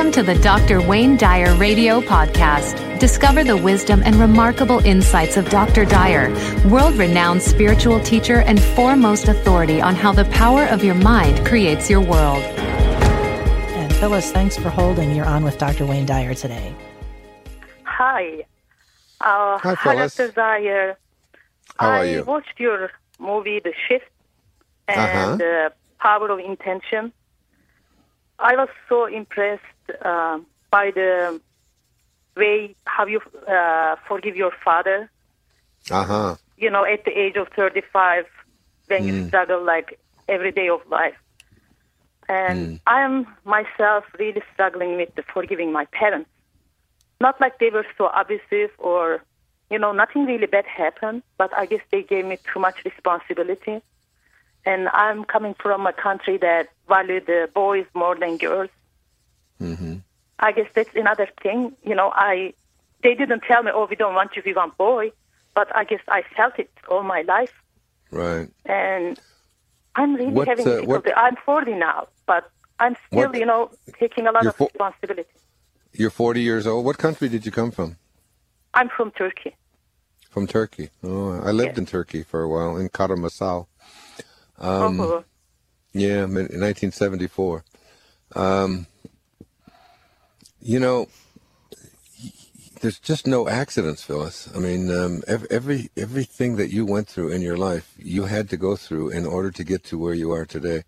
Welcome to the Dr. Wayne Dyer Radio Podcast. Discover the wisdom and remarkable insights of Dr. Dyer, world-renowned spiritual teacher and foremost authority on how the power of your mind creates your world. And Phyllis, thanks for holding. You're on with Dr. Wayne Dyer today. Hi. Hi, Phyllis. Hi, Dr. Dyer. How are you? I watched your movie, The Shift, and The Power of Intention. I was so impressed by the way how you forgive your father. You know, at the age of 35, when you struggle like every day of life. And I am myself really struggling with the forgiving my parents. Not like they were so abusive or, you know, nothing really bad happened, but I guess they gave me too much responsibility. And I'm coming from a country that values the boys more than girls. I guess that's another thing. You know, they didn't tell me, oh, we don't want you, we want boy. But I guess I felt it all my life. Right. And I'm really having difficulty. I'm 40 now, but I'm still, you know, taking a lot of responsibility. You're 40 years old. What country did you come from? I'm from Turkey. From Turkey. Oh, I lived in Turkey for a while, in Karamazal. Yeah, in 1974. You know, there's just no accidents, Phyllis. I mean, everything that you went through in your life, you had to go through in order to get to where you are today.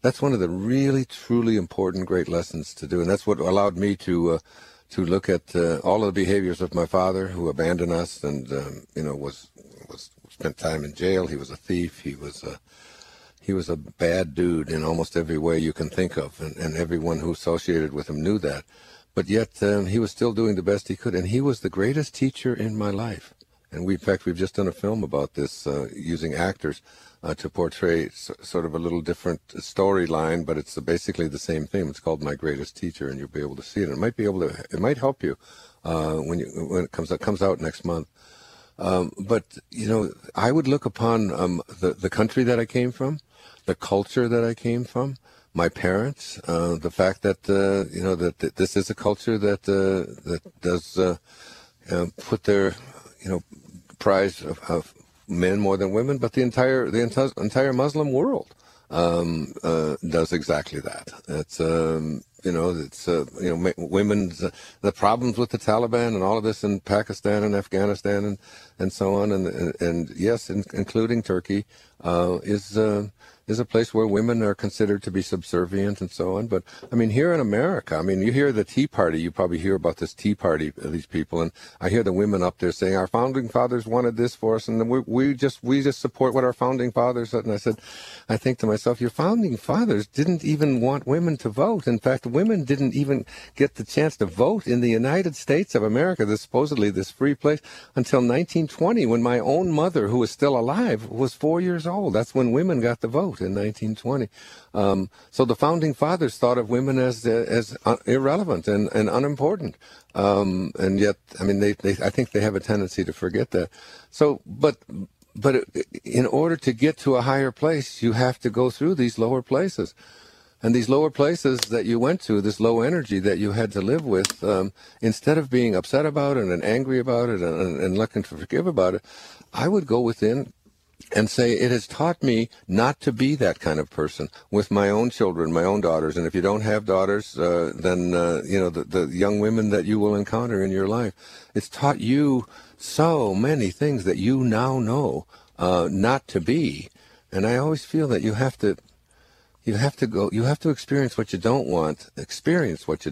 That's one of the really, truly important, great lessons to do. And that's what allowed me to look at all of the behaviors of my father, who abandoned us and, you know, was spent time in jail. He was a thief. He was a bad dude in almost every way you can think of, and everyone who associated with him knew that. But yet he was still doing the best he could, and he was the greatest teacher in my life. And we, in fact, we've just done a film about this using actors to portray sort of a little different storyline, but it's basically the same thing. It's called My Greatest Teacher, and you'll be able to see it. And it might be able to. It might help you when it comes out next month. But, you know, I would look upon the country that I came from, the culture that I came from, my parents, the fact that, you know, that this is a culture that does put their, you know, prize of men more than women, but the entire Muslim world does exactly that. It's women's the problems with the Taliban and all of this in Pakistan and Afghanistan and so on, and yes, including Turkey, is a place where women are considered to be subservient and so on. But I mean, here in America, I mean, you hear the Tea Party, you probably hear about this Tea Party, these people, and I hear the women up there saying, our founding fathers wanted this for us, and we just support what our founding fathers said. And I think to myself, your founding fathers didn't even want women to vote. In fact, women didn't even get the chance to vote in the United States of America, this supposedly this free place, until 1920, when my own mother, who was still alive, was 4 years old. That's when women got the vote, in 1920. So the founding fathers thought of women as irrelevant and unimportant. And yet, I mean, I think they have a tendency to forget that. So, but in order to get to a higher place, you have to go through these lower places. And these lower places that you went to, this low energy that you had to live with, instead of being upset about it and angry about it and looking to forgive about it, I would go within and say, it has taught me not to be that kind of person with my own children, my own daughters. And if you don't have daughters, then, you know, the young women that you will encounter in your life, it's taught you so many things that you now know not to be. And I always feel that you have to experience what you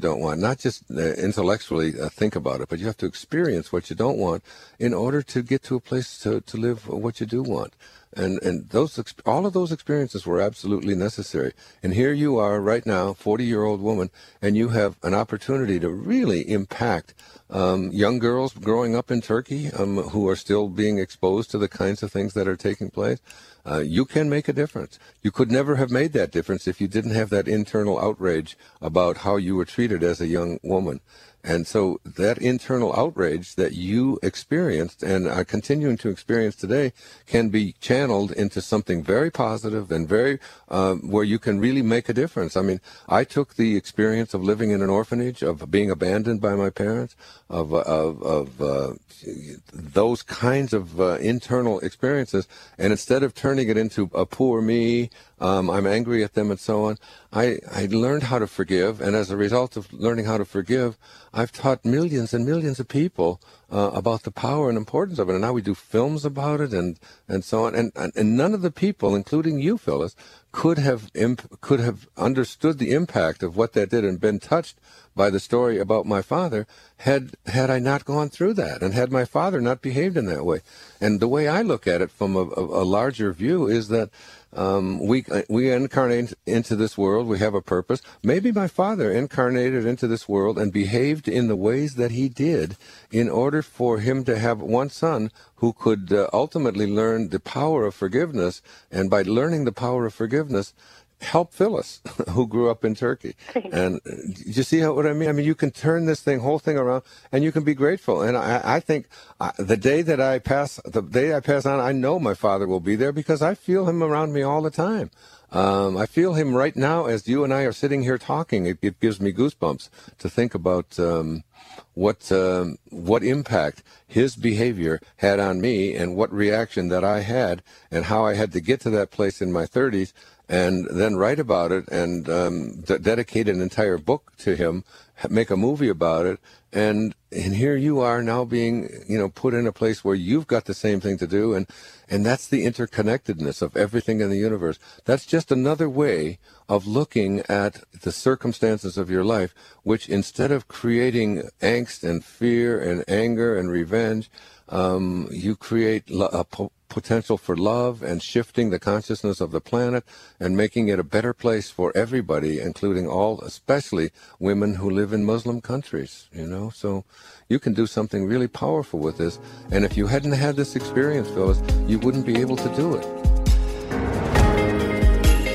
don't want, not just intellectually think about it, but you have to experience what you don't want in order to get to a place to live what you do want. And those all of those experiences were absolutely necessary. And here you are right now, 40-year-old woman, and you have an opportunity to really impact young girls growing up in Turkey who are still being exposed to the kinds of things that are taking place. You can make a difference. You could never have made that difference if you didn't have that internal outrage about how you were treated as a young woman. And so that internal outrage that you experienced and are continuing to experience today can be channeled into something very positive and very where you can really make a difference. I mean, I took the experience of living in an orphanage, of being abandoned by my parents, of those kinds of internal experiences, and instead of turning it into a poor me, I'm angry at them and so on, I learned how to forgive, and as a result of learning how to forgive, I've taught millions and millions of people about the power and importance of it, and now we do films about it and so on. And none of the people, including you, Phyllis, could have understood the impact of what that did and been touched by the story about my father had I not gone through that and had my father not behaved in that way. And the way I look at it from a larger view is that we incarnate into this world, we have a purpose. Maybe my father incarnated into this world and behaved in the ways that he did in order for him to have one son who could ultimately learn the power of forgiveness, and by learning the power of forgiveness, help Phyllis, who grew up in Turkey. And you see what I mean? I mean, you can turn this thing, whole thing around, and you can be grateful. And I think the day I pass on, I know my father will be there because I feel him around me all the time. I feel him right now as you and I are sitting here talking. It gives me goosebumps to think about what impact his behavior had on me and what reaction that I had and how I had to get to that place in my 30s and then write about it and dedicate an entire book to him, make a movie about it, and here you are now being, you know, put in a place where you've got the same thing to do, and that's the interconnectedness of everything in the universe. That's just another way of looking at the circumstances of your life, which instead of creating angst and fear and anger and revenge, you create potential for love and shifting the consciousness of the planet and making it a better place for everybody, including all, especially women who live in Muslim countries, you know. So you can do something really powerful with this. And if you hadn't had this experience, Phyllis, you wouldn't be able to do it.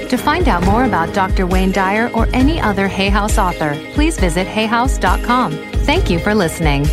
To find out more about Dr. Wayne Dyer or any other Hay House author, please visit hayhouse.com. Thank you for listening.